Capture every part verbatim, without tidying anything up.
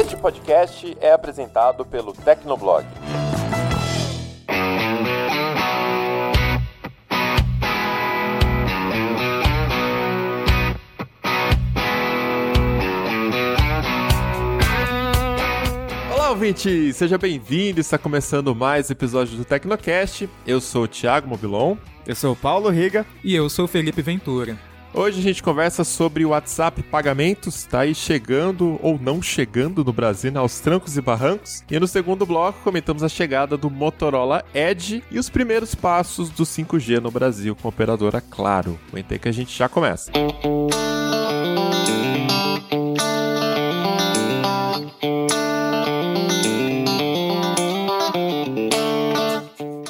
Este podcast é apresentado pelo Tecnoblog. Olá, ouvinte! Seja bem-vindo! Está começando mais episódio do Tecnocast. Eu sou o Thiago Mobilon. Eu sou o Paulo Riga. E eu sou o Felipe Ventura. Hoje a gente conversa sobre o WhatsApp Pagamentos, está aí chegando ou não chegando no Brasil, aos trancos e barrancos. E no segundo bloco comentamos a chegada do Motorola Edge e os primeiros passos do cinco G no Brasil com a operadora Claro. Aguenta aí que a gente já começa.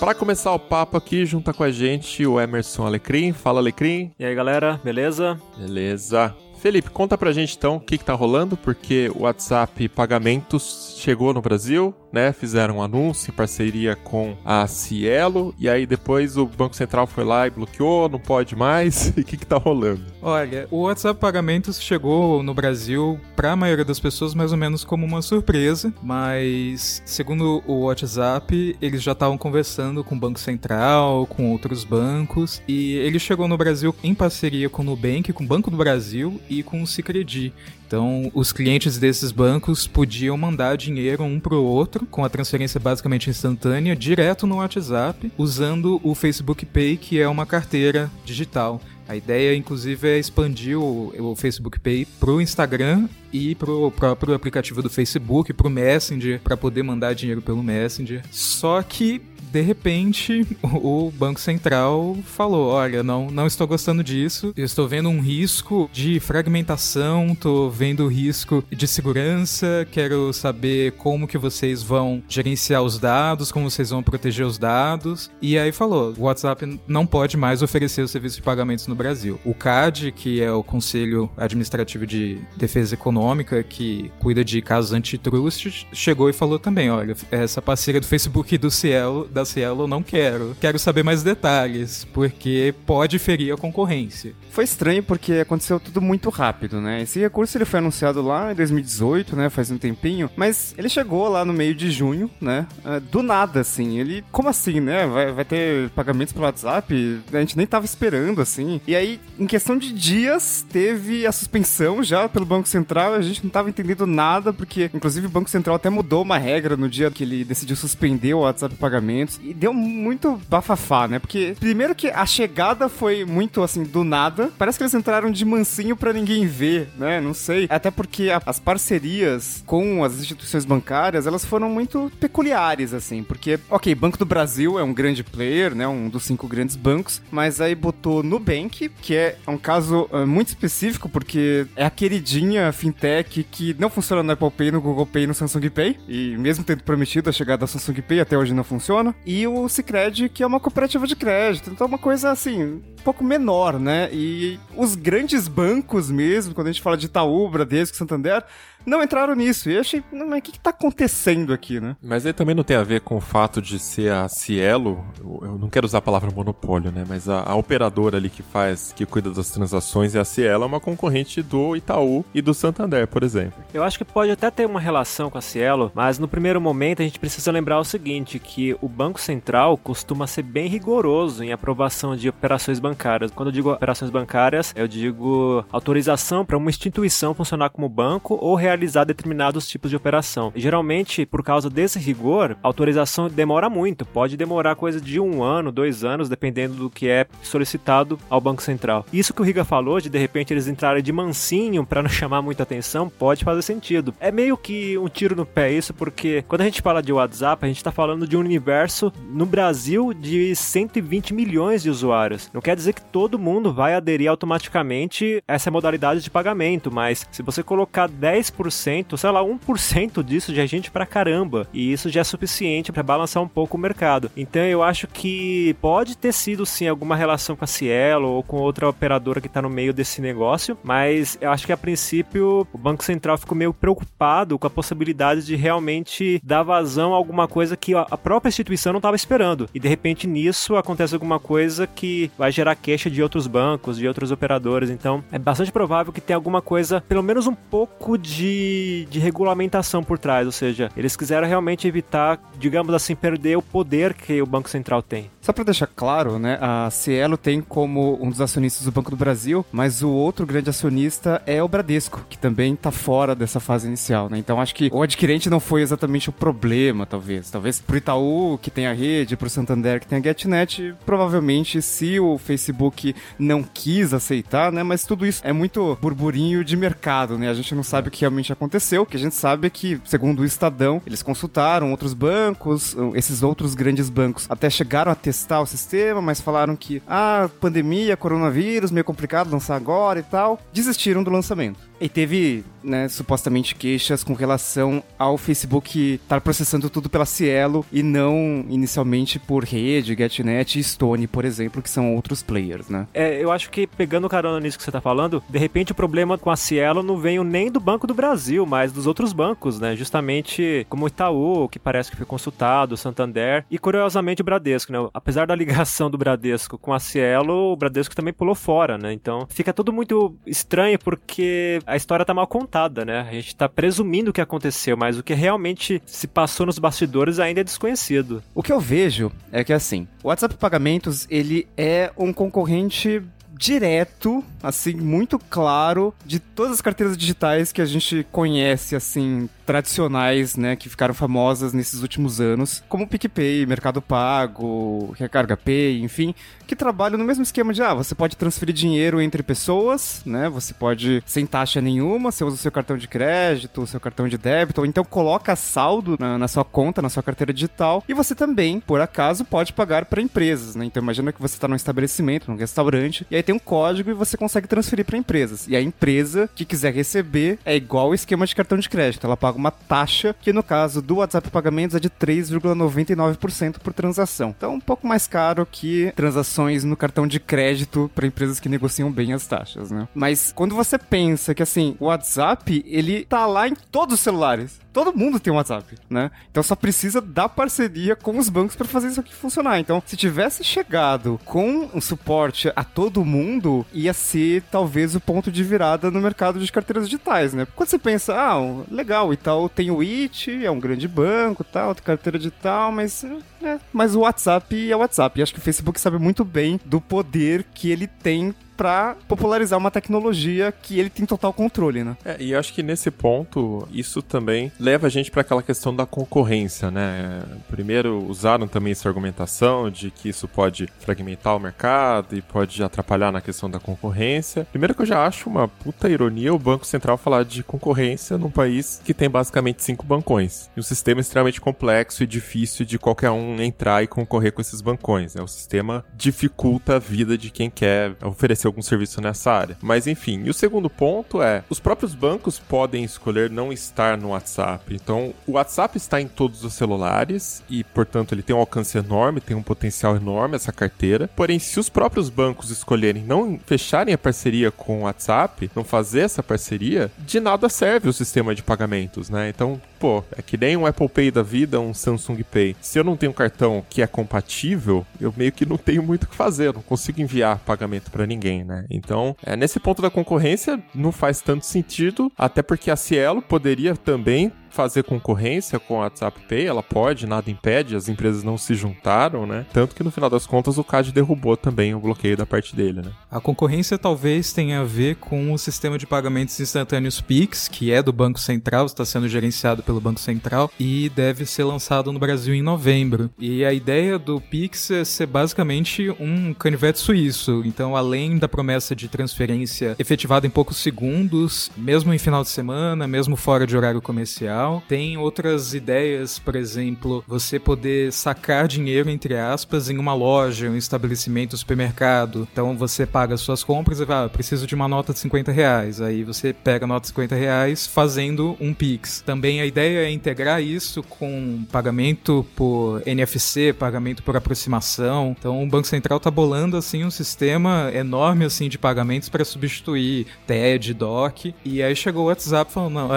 Para começar o papo aqui, junta com a gente o Emerson Alecrim. Fala, Alecrim. E aí, galera, beleza? Beleza. Felipe, conta pra gente então o que, que tá rolando, porque o WhatsApp Pagamentos chegou no Brasil, né? Fizeram um anúncio em parceria com a Cielo, e aí depois o Banco Central foi lá e bloqueou, não pode mais. E o que, que tá rolando? Olha, o WhatsApp Pagamentos chegou no Brasil para a maioria das pessoas mais ou menos como uma surpresa, mas segundo o WhatsApp, eles já estavam conversando com o Banco Central, com outros bancos, e ele chegou no Brasil em parceria com o Nubank, com o Banco do Brasil e com o Sicredi. Então, os clientes desses bancos podiam mandar dinheiro um para o outro, com a transferência basicamente instantânea, direto no WhatsApp, usando o Facebook Pay, que é uma carteira digital. A ideia, inclusive, é expandir o, o Facebook Pay para o Instagram e para o próprio aplicativo do Facebook, para o Messenger, para poder mandar dinheiro pelo Messenger. Só que, de repente, o Banco Central falou, olha, não, não estou gostando disso, eu estou vendo um risco de fragmentação, estou vendo risco de segurança, quero saber como que vocês vão gerenciar os dados, como vocês vão proteger os dados. E aí falou, o WhatsApp não pode mais oferecer o serviço de pagamentos no Brasil. O CADE, que é o Conselho Administrativo de Defesa Econômica, que cuida de casos antitrust, chegou e falou também, olha, essa parceria do Facebook e do Cielo, da Cielo, não quero. Quero saber mais detalhes, porque pode ferir a concorrência. Foi estranho porque aconteceu tudo muito rápido, né? Esse recurso ele foi anunciado lá em dois mil e dezoito, né? Faz um tempinho, mas ele chegou lá no meio de junho, né? Do nada, assim. Ele, como assim, né? Vai, vai ter pagamentos pelo WhatsApp? A gente nem tava esperando, assim. E aí, em questão de dias, teve a suspensão já pelo Banco Central, a gente não tava entendendo nada, porque, inclusive, o Banco Central até mudou uma regra no dia que ele decidiu suspender o WhatsApp Pagamento. E deu muito bafafá, né? Porque, primeiro que a chegada foi muito, assim, do nada. Parece que eles entraram de mansinho pra ninguém ver, né? Não sei. Até porque a, as parcerias com as instituições bancárias, elas foram muito peculiares, assim. Porque, ok, Banco do Brasil é um grande player, né? Um dos cinco grandes bancos. Mas aí botou Nubank, que é um caso uh, muito específico, porque é a queridinha fintech que não funciona no Apple Pay, no Google Pay, no Samsung Pay. E mesmo tendo prometido a chegada da Samsung Pay, até hoje não funciona. E o Sicredi, que é uma cooperativa de crédito. Então é uma coisa, assim, um pouco menor, né? E os grandes bancos mesmo, quando a gente fala de Itaú, Bradesco, Santander, não entraram nisso. E eu achei, mas o que que tá acontecendo aqui, né? Mas aí também não tem a ver com o fato de ser a Cielo, eu não quero usar a palavra monopólio, né? Mas a, a operadora ali que faz, que cuida das transações, e a Cielo é uma concorrente do Itaú e do Santander, por exemplo. Eu acho que pode até ter uma relação com a Cielo, mas no primeiro momento a gente precisa lembrar o seguinte, que o Banco Central costuma ser bem rigoroso em aprovação de operações bancárias. Quando eu digo operações bancárias, eu digo autorização para uma instituição funcionar como banco ou realizar determinados tipos de operação. E, geralmente, por causa desse rigor, a autorização demora muito. Pode demorar coisa de um ano, dois anos, dependendo do que é solicitado ao Banco Central. Isso que o Riga falou, de de repente eles entrarem de mansinho para não chamar muita atenção, pode fazer sentido. É meio que um tiro no pé isso, porque quando a gente fala de WhatsApp, a gente está falando de um universo no Brasil de cento e vinte milhões de usuários. Não quer dizer que todo mundo vai aderir automaticamente a essa modalidade de pagamento, mas se você colocar dez por cento, sei lá, um por cento disso já é gente pra caramba, e isso já é suficiente pra balançar um pouco o mercado. Então eu acho que pode ter sido sim alguma relação com a Cielo ou com outra operadora que tá no meio desse negócio, mas eu acho que a princípio o Banco Central ficou meio preocupado com a possibilidade de realmente dar vazão a alguma coisa que a própria instituição não estava esperando. E de repente nisso acontece alguma coisa que vai gerar gerar queixa de outros bancos, de outros operadores. Então, é bastante provável que tenha alguma coisa, pelo menos um pouco de, de regulamentação por trás. Ou seja, eles quiseram realmente evitar, digamos assim, perder o poder que o Banco Central tem. Só para deixar claro, né, a Cielo tem como um dos acionistas do Banco do Brasil, mas o outro grande acionista é o Bradesco, que também está fora dessa fase inicial, né? Então, acho que o adquirente não foi exatamente o problema, talvez. Talvez pro Itaú, que tem a Rede, pro Santander, que tem a GetNet, provavelmente, se o Facebook não quis aceitar, né? Mas tudo isso é muito burburinho de mercado, né? A gente não sabe o que realmente aconteceu. O que a gente sabe é que, segundo o Estadão, eles consultaram outros bancos, esses outros grandes bancos até chegaram a testar o sistema, mas falaram que, ah, pandemia, coronavírus, meio complicado lançar agora e tal. Desistiram do lançamento. E teve, né, supostamente queixas com relação ao Facebook estar processando tudo pela Cielo e não inicialmente por Rede, GetNet e Stone, por exemplo, que são outros players, né? É, eu acho que pegando carona nisso que você tá falando, de repente o problema com a Cielo não veio nem do Banco do Brasil, mas dos outros bancos, né? Justamente como o Itaú, que parece que foi consultado, o Santander e, curiosamente, o Bradesco, né? Apesar da ligação do Bradesco com a Cielo, o Bradesco também pulou fora, né? Então fica tudo muito estranho porque a história tá mal contada, né? A gente tá presumindo o que aconteceu, mas o que realmente se passou nos bastidores ainda é desconhecido. O que eu vejo é que, assim, o WhatsApp Pagamentos, ele é um concorrente direto, assim, muito claro, de todas as carteiras digitais que a gente conhece, assim, tradicionais, né, que ficaram famosas nesses últimos anos, como o PicPay, Mercado Pago, Recarga Pay, enfim, que trabalham no mesmo esquema de, ah, você pode transferir dinheiro entre pessoas, né, você pode, sem taxa nenhuma, você usa o seu cartão de crédito, o seu cartão de débito, ou então coloca saldo na, na sua conta, na sua carteira digital, e você também, por acaso, pode pagar para empresas, né, então imagina que você está num estabelecimento, num restaurante, e aí tem um código e você consegue transferir para empresas, e a empresa que quiser receber é igual o esquema de cartão de crédito, ela paga uma taxa, que no caso do WhatsApp Pagamentos é de três vírgula noventa e nove por cento por transação. Então, um pouco mais caro que transações no cartão de crédito para empresas que negociam bem as taxas, né? Mas quando você pensa que, assim, o WhatsApp, ele tá lá em todos os celulares. Todo mundo tem um WhatsApp, né? Então só precisa da parceria com os bancos para fazer isso aqui funcionar. Então, se tivesse chegado com um suporte a todo mundo, ia ser talvez o ponto de virada no mercado de carteiras digitais, né? Quando você pensa, ah, legal, e tal, tem o It, é um grande banco, tal, tem carteira digital, mas, né? Mas o WhatsApp é o WhatsApp. E acho que o Facebook sabe muito bem do poder que ele tem para popularizar uma tecnologia que ele tem total controle, né? É, e eu acho que nesse ponto, isso também leva a gente para aquela questão da concorrência, né? Primeiro, usaram também essa argumentação de que isso pode fragmentar o mercado e pode atrapalhar na questão da concorrência. Primeiro que eu já acho uma puta ironia o Banco Central falar de concorrência num país que tem basicamente cinco bancões. E um sistema extremamente complexo e difícil de qualquer um entrar e concorrer com esses bancões, né? O sistema dificulta a vida de quem quer oferecer algum serviço nessa área. Mas enfim, e o segundo ponto é, os próprios bancos podem escolher não estar no WhatsApp. Então, o WhatsApp está em todos os celulares e, portanto, ele tem um alcance enorme, tem um potencial enorme essa carteira. Porém, se os próprios bancos escolherem não fecharem a parceria com o WhatsApp, não fazer essa parceria, de nada serve o sistema de pagamentos, né? Então, pô, é que nem um Apple Pay da vida, um Samsung Pay. Se eu não tenho um cartão que é compatível, eu meio que não tenho muito o que fazer, eu não consigo enviar pagamento para ninguém, né? Então, é, nesse ponto da concorrência não faz tanto sentido, até porque a Cielo poderia também fazer concorrência com a WhatsApp Pay, ela pode, nada impede, as empresas não se juntaram, né? Tanto que no final das contas o CADE derrubou também o bloqueio da parte dele, né? A concorrência talvez tenha a ver com o sistema de pagamentos instantâneos PIX, que é do Banco Central, está sendo gerenciado pelo Banco Central e deve ser lançado no Brasil em novembro. E a ideia do PIX é ser basicamente um canivete suíço, então além da promessa de transferência efetivada em poucos segundos, mesmo em final de semana, mesmo fora de horário comercial, tem outras ideias, por exemplo, você poder sacar dinheiro, entre aspas, em uma loja, um estabelecimento, um supermercado. Então você paga suas compras e fala, ah, preciso de uma nota de cinquenta reais. Aí você pega a nota de cinquenta reais fazendo um Pix. Também a ideia é integrar isso com pagamento por N F C, pagamento por aproximação. Então o Banco Central está bolando assim, um sistema enorme assim, de pagamentos para substituir T E D, D O C. E aí chegou o WhatsApp falando, não,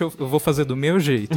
eu vou fazer coisa do meu jeito.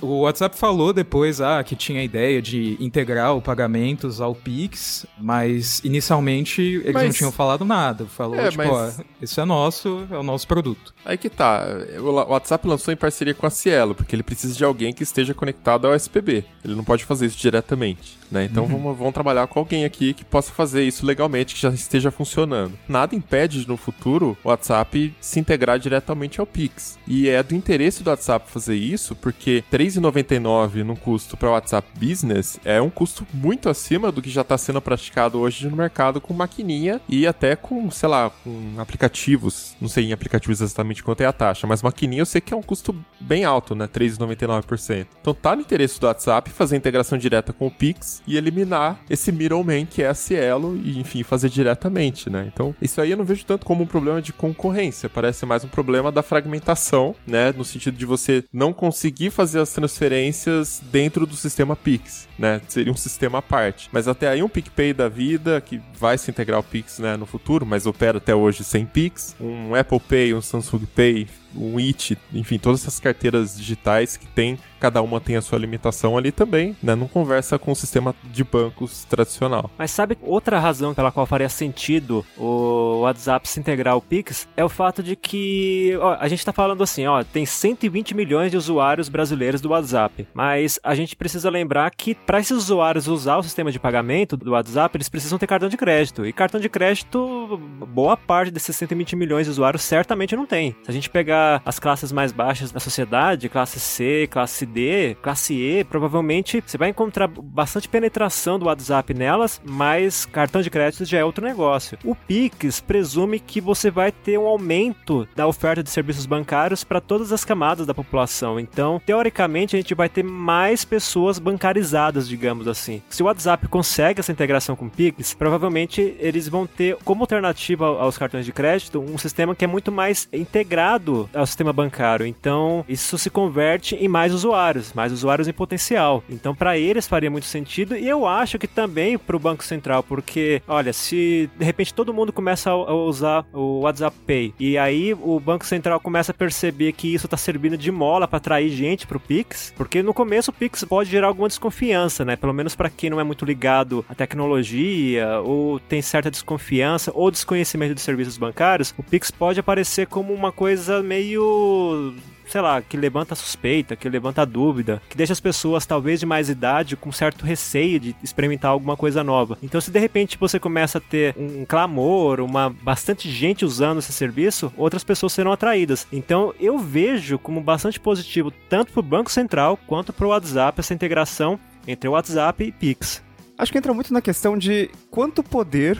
O WhatsApp falou depois ah, que tinha a ideia de integrar o Pagamentos ao Pix, mas inicialmente eles mas... não tinham falado nada. Falou, é, tipo, mas... ó, isso é nosso, é o nosso produto. Aí que tá. O WhatsApp lançou em parceria com a Cielo, porque ele precisa de alguém que esteja conectado ao S P B. Ele não pode fazer isso diretamente, né? Então uhum. vamos, vamos trabalhar com alguém aqui que possa fazer isso legalmente, que já esteja funcionando. Nada impede, no futuro, o WhatsApp se integrar diretamente ao Pix. E é do interesse do WhatsApp fazer isso, porque três reais e noventa e nove centavos no custo para o WhatsApp Business é um custo muito acima do que já está sendo praticado hoje no mercado com maquininha e até com, sei lá, com aplicativos. Não sei em aplicativos exatamente quanto é a taxa, mas maquininha eu sei que é um custo bem alto, né? três reais e noventa e nove centavos. Então tá no interesse do WhatsApp fazer a integração direta com o Pix e eliminar esse middleman que é a Cielo e, enfim, fazer diretamente, né? Então isso aí eu não vejo tanto como um problema de concorrência, parece mais um problema da fragmentação, né? No sentido de você não conseguir fazer as transferências dentro do sistema Pix, né? Seria um sistema à parte. Mas até aí um PicPay da vida, que vai se integrar ao Pix, né, no futuro, mas opera até hoje sem Pix, um Apple Pay, um Samsung Pay, um It, enfim, todas essas carteiras digitais que tem, cada uma tem a sua limitação ali também, né? Não conversa com o sistema de bancos tradicional. Mas sabe outra razão pela qual faria sentido o WhatsApp se integrar ao Pix? É o fato de que, ó, a gente tá falando assim, ó, tem cento e vinte milhões de usuários brasileiros do WhatsApp, mas a gente precisa lembrar que para esses usuários usar o sistema de pagamento do WhatsApp, eles precisam ter cartão de crédito, e cartão de crédito, boa parte desses cento e vinte milhões de usuários certamente não tem. Se a gente pegar as classes mais baixas da sociedade, classe C, classe D, classe E, provavelmente você vai encontrar bastante penetração do WhatsApp nelas, mas cartão de crédito já é outro negócio. O Pix presume que você vai ter um aumento da oferta de serviços bancários para todas as camadas da população. Então, teoricamente, a gente vai ter mais pessoas bancarizadas, digamos assim. Se o WhatsApp consegue essa integração com o Pix, provavelmente eles vão ter como alternativa aos cartões de crédito um sistema que é muito mais integrado ao sistema bancário, então isso se converte em mais usuários, mais usuários em potencial, então para eles faria muito sentido, e eu acho que também para o Banco Central, porque, olha, se de repente todo mundo começa a usar o WhatsApp Pay, e aí o Banco Central começa a perceber que isso está servindo de mola para atrair gente para o Pix, porque no começo o Pix pode gerar alguma desconfiança, né, pelo menos para quem não é muito ligado à tecnologia, ou tem certa desconfiança, ou desconhecimento de serviços bancários, o Pix pode aparecer como uma coisa meio meio... sei lá, que levanta suspeita, que levanta dúvida, que deixa as pessoas, talvez de mais idade, com certo receio de experimentar alguma coisa nova. Então, se de repente você começa a ter um clamor, uma bastante gente usando esse serviço, outras pessoas serão atraídas. Então, eu vejo como bastante positivo, tanto para o Banco Central, quanto para o WhatsApp, essa integração entre o WhatsApp e Pix. Acho que entra muito na questão de quanto poder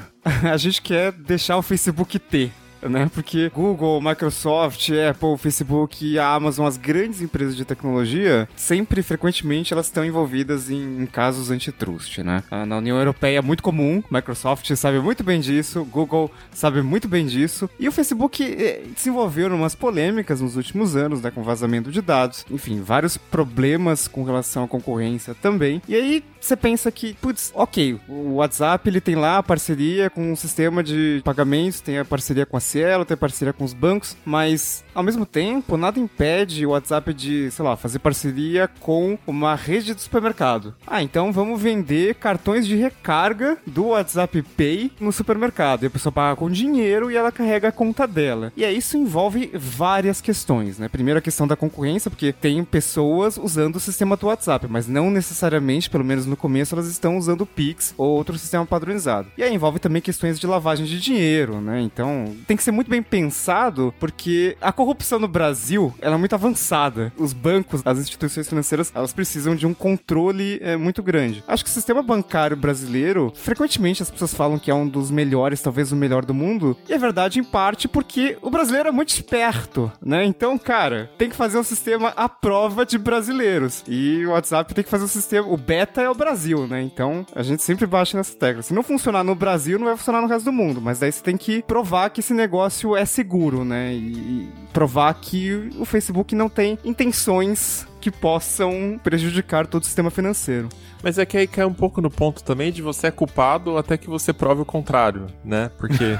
a gente quer deixar o Facebook ter, né? Porque Google, Microsoft, Apple, Facebook e a Amazon, as grandes empresas de tecnologia, sempre, frequentemente, elas estão envolvidas em casos antitrust, né? Na União Europeia é muito comum, Microsoft sabe muito bem disso, Google sabe muito bem disso, e o Facebook se envolveu em umas polêmicas nos últimos anos, né? Com vazamento de dados, enfim, vários problemas com relação à concorrência também, e aí você pensa que, putz, ok, o WhatsApp, ele tem lá a parceria com o sistema de pagamentos, tem a parceria com a Cielo, tem parceria com os bancos, mas ao mesmo tempo, nada impede o WhatsApp de, sei lá, fazer parceria com uma rede de supermercado. Ah, então vamos vender cartões de recarga do WhatsApp Pay no supermercado. E a pessoa paga com dinheiro e ela carrega a conta dela. E aí isso envolve várias questões, né? Primeiro a questão da concorrência, porque tem pessoas usando o sistema do WhatsApp, mas não necessariamente, pelo menos no começo, elas estão usando o Pix ou outro sistema padronizado. E aí envolve também questões de lavagem de dinheiro, né? Então tem que ser muito bem pensado, porque a corrupção no Brasil, ela é muito avançada. Os bancos, as instituições financeiras, elas precisam de um controle é, muito grande. Acho que o sistema bancário brasileiro, frequentemente as pessoas falam que é um dos melhores, talvez o melhor do mundo, e é verdade em parte porque o brasileiro é muito esperto, né? Então, cara, tem que fazer um sistema à prova de brasileiros. E o WhatsApp tem que fazer um sistema, o beta é o Brasil, né? Então, a gente sempre bate nessa tecla. Se não funcionar no Brasil, não vai funcionar no resto do mundo, mas daí você tem que provar que esse esse negócio é seguro, né? E provar que o Facebook não tem intenções que possam prejudicar todo o sistema financeiro. Mas é que aí cai um pouco no ponto também de você é culpado até que você prove o contrário, né? Porque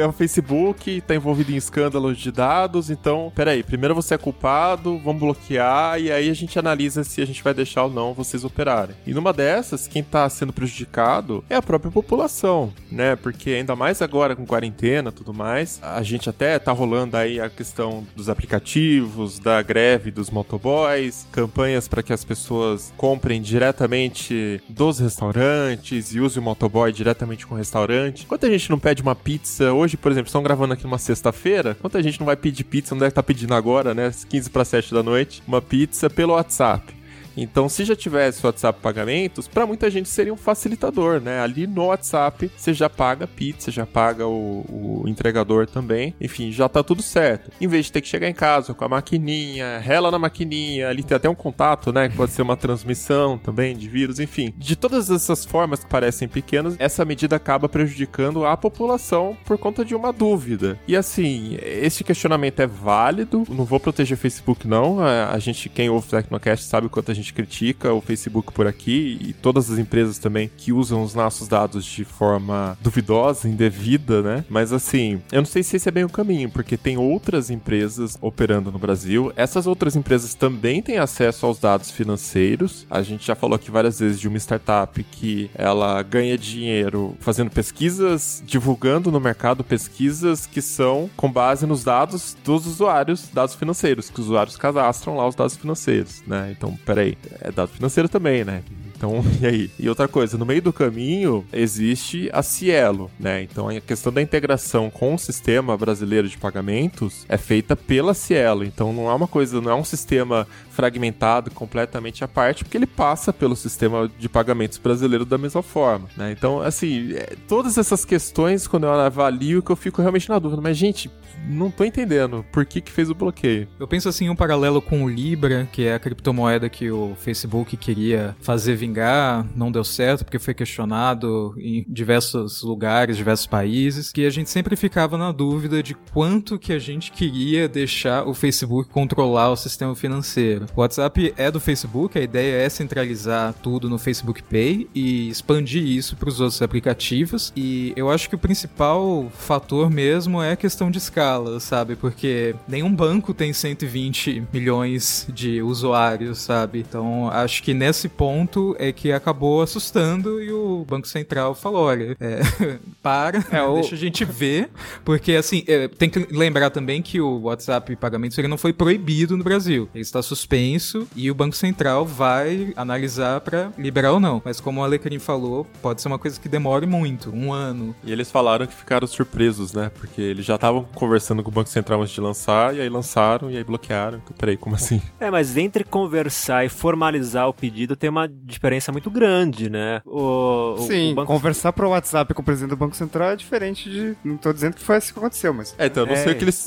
é o Facebook, tá envolvido em escândalos de dados, então, peraí, primeiro você é culpado, vamos bloquear, e aí a gente analisa se a gente vai deixar ou não vocês operarem. E numa dessas, quem tá sendo prejudicado é a própria população, né? Porque ainda mais agora com quarentena e tudo mais, a gente até tá rolando aí a questão dos aplicativos, da greve dos motoboys, campanhas para que as pessoas comprem diretamente dos restaurantes e use o motoboy diretamente com o restaurante. Quanta gente não pede uma pizza hoje, por exemplo, estão gravando aqui numa sexta-feira, quanta gente não vai pedir pizza, não deve estar pedindo agora, né, às quinze para as sete da noite, uma pizza pelo WhatsApp. Então, se já tivesse o WhatsApp Pagamentos, para muita gente seria um facilitador, né? Ali no WhatsApp, você já paga a pizza, já paga o, o entregador também. Enfim, já tá tudo certo. Em vez de ter que chegar em casa com a maquininha, rela na maquininha, ali tem até um contato, né? Que pode ser uma transmissão também de vírus, enfim. De todas essas formas que parecem pequenas, essa medida acaba prejudicando a população por conta de uma dúvida. E assim, esse questionamento é válido. Não vou proteger o Facebook, não. A gente, quem ouve o Tecnocast sabe o quanto a gente critica o Facebook por aqui e todas as empresas também que usam os nossos dados de forma duvidosa, indevida, né? Mas assim, eu não sei se esse é bem o caminho, porque tem outras empresas operando no Brasil. Essas outras empresas também têm acesso aos dados financeiros. A gente já falou aqui várias vezes de uma startup que ela ganha dinheiro fazendo pesquisas, divulgando no mercado pesquisas que são com base nos dados dos usuários, dados financeiros, que os usuários cadastram lá os dados financeiros, né? Então, peraí, é dado financeiro também, né? Então, e aí? E outra coisa, no meio do caminho existe a Cielo, né? Então, a questão da integração com o sistema brasileiro de pagamentos é feita pela Cielo. Então, não é uma coisa, não é um sistema fragmentado completamente à parte, porque ele passa pelo sistema de pagamentos brasileiro da mesma forma, né? Então, assim, é, todas essas questões, quando eu avalio, que eu fico realmente na dúvida. Mas, gente, não tô entendendo por que que fez o bloqueio. Eu penso, assim, um paralelo com o Libra, que é a criptomoeda que o Facebook queria fazer vingar, não deu certo, porque foi questionado em diversos lugares, diversos países, que a gente sempre ficava na dúvida de quanto que a gente queria deixar o Facebook controlar o sistema financeiro. O WhatsApp é do Facebook, a ideia é centralizar tudo no Facebook Pay e expandir isso para os outros aplicativos, e eu acho que o principal fator mesmo é a questão de escala, sabe? Porque nenhum banco tem cento e vinte milhões de usuários, sabe? Então, acho que nesse ponto é que acabou assustando e o Banco Central falou, olha, é, para, é, o... deixa a gente ver, porque assim, é, tem que lembrar também que o WhatsApp Pagamentos ele não foi proibido no Brasil, ele está suspenso e o Banco Central vai analisar para liberar ou não, mas como o Alecrim falou, pode ser uma coisa que demore muito, um ano. E eles falaram que ficaram surpresos, né, porque eles já estavam conversando com o Banco Central antes de lançar, e aí lançaram, e aí bloquearam, então, peraí, como assim? É, mas entre conversar e formalizar o pedido tem uma diferença muito grande, né? O, Sim, o banco... conversar pro WhatsApp com o presidente do Banco Central é diferente de... Não tô dizendo que foi assim que aconteceu, mas... É, então eu não é. sei o que eles,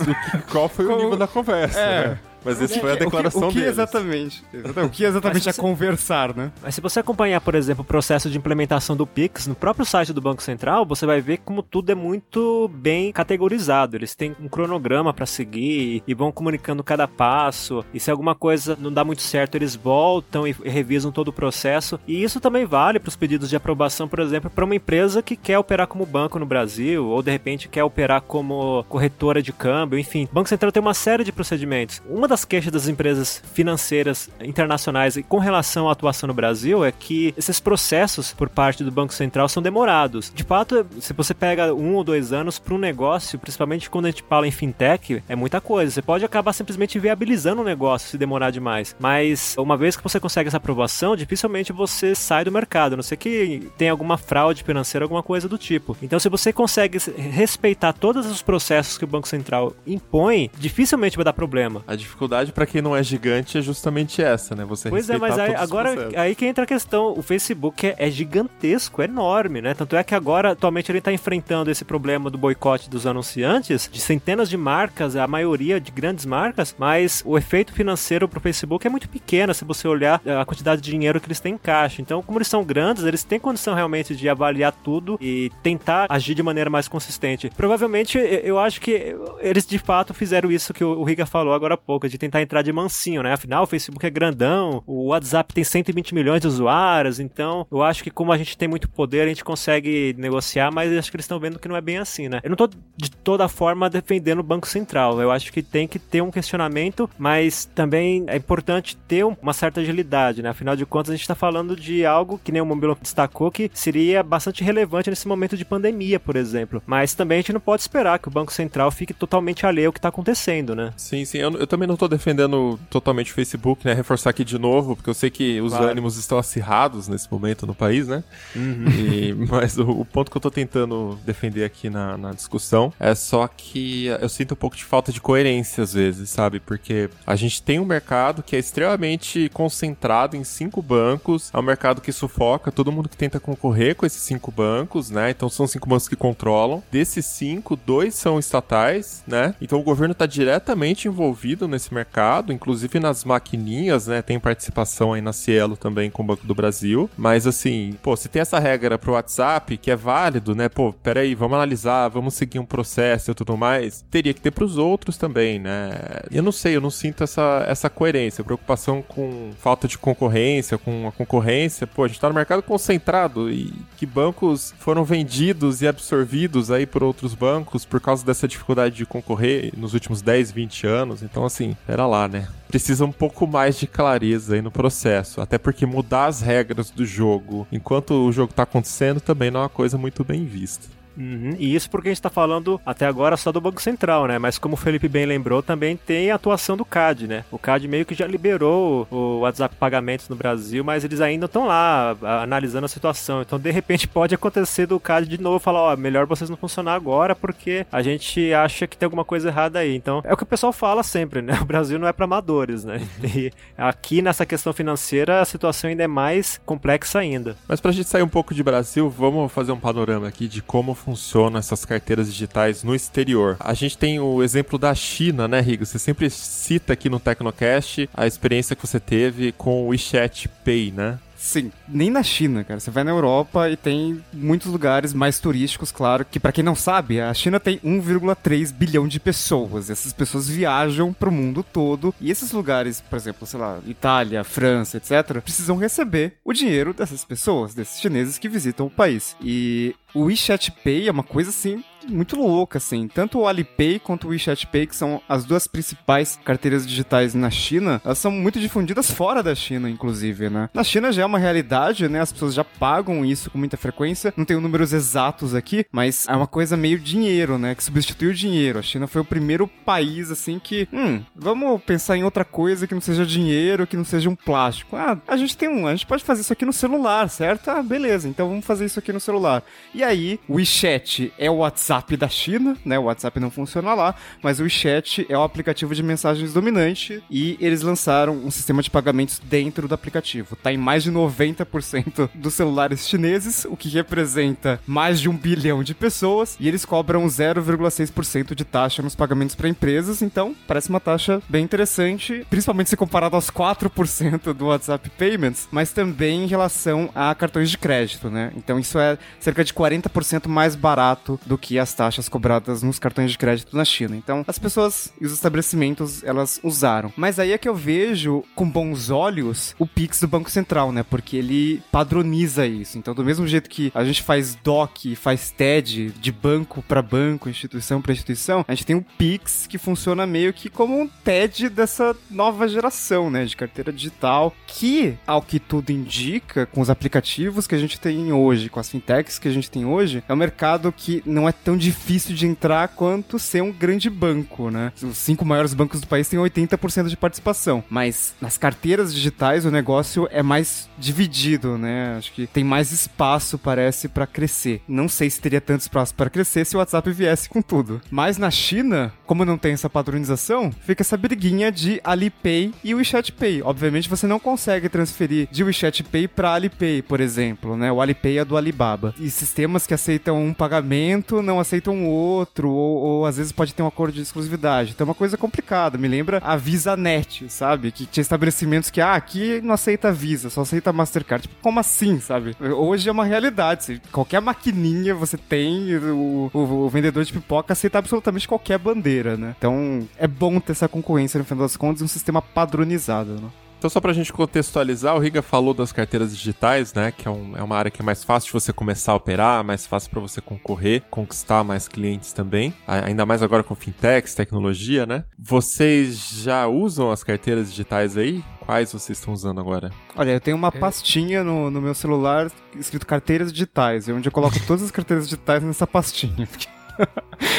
qual foi o nível da conversa, é. né? Mas isso foi a declaração dele. O que, o que exatamente? O que exatamente é você, conversar, né? Mas se você acompanhar, por exemplo, o processo de implementação do PIX no próprio site do Banco Central, você vai ver como tudo é muito bem categorizado. Eles têm um cronograma para seguir e vão comunicando cada passo. E se alguma coisa não dá muito certo, eles voltam e revisam todo o processo. E isso também vale para os pedidos de aprovação, por exemplo, para uma empresa que quer operar como banco no Brasil ou, de repente, quer operar como corretora de câmbio. Enfim, o Banco Central tem uma série de procedimentos. Uma das As queixas das empresas financeiras internacionais com relação à atuação no Brasil é que esses processos por parte do Banco Central são demorados. De fato, se você pega um ou dois anos para um negócio, principalmente quando a gente fala em fintech, é muita coisa. Você pode acabar simplesmente viabilizando um negócio se demorar demais. Mas uma vez que você consegue essa aprovação, dificilmente você sai do mercado, a não ser que tenha alguma fraude financeira, alguma coisa do tipo. Então, se você consegue respeitar todos os processos que o Banco Central impõe, dificilmente vai dar problema. A dificuldade pra quem não é gigante é justamente essa, né? Você pois é, mas aí, agora aí que entra a questão. O Facebook é, é gigantesco, é enorme, né? Tanto é que agora, atualmente, ele tá enfrentando esse problema do boicote dos anunciantes, de centenas de marcas, a maioria de grandes marcas, mas o efeito financeiro pro Facebook é muito pequeno, se você olhar a quantidade de dinheiro que eles têm em caixa. Então, como eles são grandes, eles têm condição realmente de avaliar tudo e tentar agir de maneira mais consistente. Provavelmente, eu acho que eles, de fato, fizeram isso que o Riga falou agora há pouco. época de tentar entrar de mansinho, né? Afinal, o Facebook é grandão, o WhatsApp tem cento e vinte milhões de usuários, então eu acho que como a gente tem muito poder, a gente consegue negociar, mas acho que eles estão vendo que não é bem assim, né? Eu não tô de toda forma defendendo o Banco Central, eu acho que tem que ter um questionamento, mas também é importante ter uma certa agilidade, né? Afinal de contas, a gente tá falando de algo que nem o Mobilo destacou, que seria bastante relevante nesse momento de pandemia, por exemplo, mas também a gente não pode esperar que o Banco Central fique totalmente alheio ao que tá acontecendo, né? Sim, sim, eu, eu também não tô defendendo totalmente o Facebook, né? Reforçar aqui de novo, porque eu sei que os claro. ânimos estão acirrados nesse momento no país, né? Uhum. E, mas o, o ponto que eu tô tentando defender aqui na, na discussão é só que eu sinto um pouco de falta de coerência às vezes, sabe? Porque a gente tem um mercado que é extremamente concentrado em cinco bancos, é um mercado que sufoca todo mundo que tenta concorrer com esses cinco bancos, né? Então são cinco bancos que controlam. Desses cinco, dois são estatais, né? Então o governo tá diretamente envolvido nesse mercado, inclusive nas maquininhas, né? Tem participação aí na Cielo também com o Banco do Brasil, mas assim, pô, se tem essa regra pro WhatsApp, que é válido, né? Pô, peraí, vamos analisar, vamos seguir um processo e tudo mais, teria que ter pros outros também, né? Eu não sei, eu não sinto essa, essa coerência, preocupação com falta de concorrência, com a concorrência, pô, a gente tá no mercado concentrado e que bancos foram vendidos e absorvidos aí por outros bancos por causa dessa dificuldade de concorrer nos últimos dez, vinte anos, então assim, pera lá, né? Precisa um pouco mais de clareza aí no processo, até porque mudar as regras do jogo enquanto o jogo tá acontecendo também não é uma coisa muito bem vista. Uhum. E isso porque a gente está falando até agora só do Banco Central, né? Mas como o Felipe bem lembrou, também tem a atuação do CADE, né? O CADE meio que já liberou o WhatsApp Pagamentos no Brasil, mas eles ainda estão lá analisando a situação. Então, de repente, pode acontecer do CADE de novo falar, ó, oh, melhor vocês não funcionar agora porque a gente acha que tem alguma coisa errada aí. Então, é o que o pessoal fala sempre, né? O Brasil não é para amadores, né? E aqui nessa questão financeira, a situação ainda é mais complexa ainda. Mas pra gente sair um pouco de Brasil, vamos fazer um panorama aqui de como funcionam essas carteiras digitais no exterior. A gente tem o exemplo da China, né, Rigo? Você sempre cita aqui no Tecnocast a experiência que você teve com o WeChat Pay, né? Sim, nem na China, cara. Você vai na Europa e tem muitos lugares mais turísticos, claro, que pra quem não sabe, a China tem um vírgula três bilhão de pessoas. Essas pessoas viajam pro mundo todo e esses lugares, por exemplo, sei lá, Itália, França, etcétera, precisam receber o dinheiro dessas pessoas, desses chineses que visitam o país. E o WeChat Pay é uma coisa, assim, muito louca, assim. Tanto o Alipay quanto o WeChat Pay, que são as duas principais carteiras digitais na China, elas são muito difundidas fora da China, inclusive, né? Na China já é uma realidade, né? As pessoas já pagam isso com muita frequência. Não tenho números exatos aqui, mas é uma coisa meio dinheiro, né? Que substitui o dinheiro. A China foi o primeiro país, assim, que... Hum, vamos pensar em outra coisa que não seja dinheiro, que não seja um plástico. Ah, a gente tem um... A gente pode fazer isso aqui no celular, certo? Ah, beleza. Então vamos fazer isso aqui no celular. E aí, o WeChat é o WhatsApp da China, né? O WhatsApp não funciona lá, mas o WeChat é o aplicativo de mensagens dominante e eles lançaram um sistema de pagamentos dentro do aplicativo. Tá em mais de noventa por cento dos celulares chineses, o que representa mais de um bilhão de pessoas, e eles cobram zero vírgula seis por cento de taxa nos pagamentos para empresas, então parece uma taxa bem interessante, principalmente se comparado aos quatro por cento do WhatsApp Payments, mas também em relação a cartões de crédito, né? Então isso é cerca de quarenta por cento quarenta por cento mais barato do que as taxas cobradas nos cartões de crédito na China. Então, as pessoas e os estabelecimentos, elas usaram. Mas aí é que eu vejo com bons olhos o PIX do Banco Central, né? Porque ele padroniza isso. Então, do mesmo jeito que a gente faz D O C, faz T E D de banco para banco, instituição para instituição, a gente tem o PIX que funciona meio que como um T E D dessa nova geração, né? De carteira digital, que, ao que tudo indica, com os aplicativos que a gente tem hoje, com as fintechs que a gente tem hoje, é um mercado que não é tão difícil de entrar quanto ser um grande banco, né? Os cinco maiores bancos do país têm oitenta por cento de participação, mas nas carteiras digitais o negócio é mais dividido, né? Acho que tem mais espaço, parece, para crescer. Não sei se teria tanto espaço para crescer se o WhatsApp viesse com tudo. Mas na China, como não tem essa padronização, fica essa briguinha de Alipay e WeChat Pay. Obviamente você não consegue transferir de WeChat Pay para Alipay, por exemplo, né? O Alipay é do Alibaba. E se sistemas que aceitam um pagamento, não aceitam outro, ou, ou às vezes pode ter um acordo de exclusividade. Então é uma coisa complicada, me lembra a VisaNet, sabe? Que tinha estabelecimentos que, ah, aqui não aceita Visa, só aceita Mastercard. Tipo, como assim, sabe? Hoje é uma realidade. Qualquer maquininha você tem, o, o, o vendedor de pipoca aceita absolutamente qualquer bandeira. brasileira, né? Então é bom ter essa concorrência, no final das contas, e um sistema padronizado, né? Então, só pra gente contextualizar, o Riga falou das carteiras digitais, né, que é, um, é uma área que é mais fácil de você começar a operar, mais fácil pra você concorrer, conquistar mais clientes também, ainda mais agora com fintechs, tecnologia, né? Vocês já usam as carteiras digitais aí? Quais vocês estão usando agora? Olha, eu tenho uma pastinha no, no meu celular escrito carteiras digitais, onde eu coloco todas as carteiras digitais nessa pastinha, porque...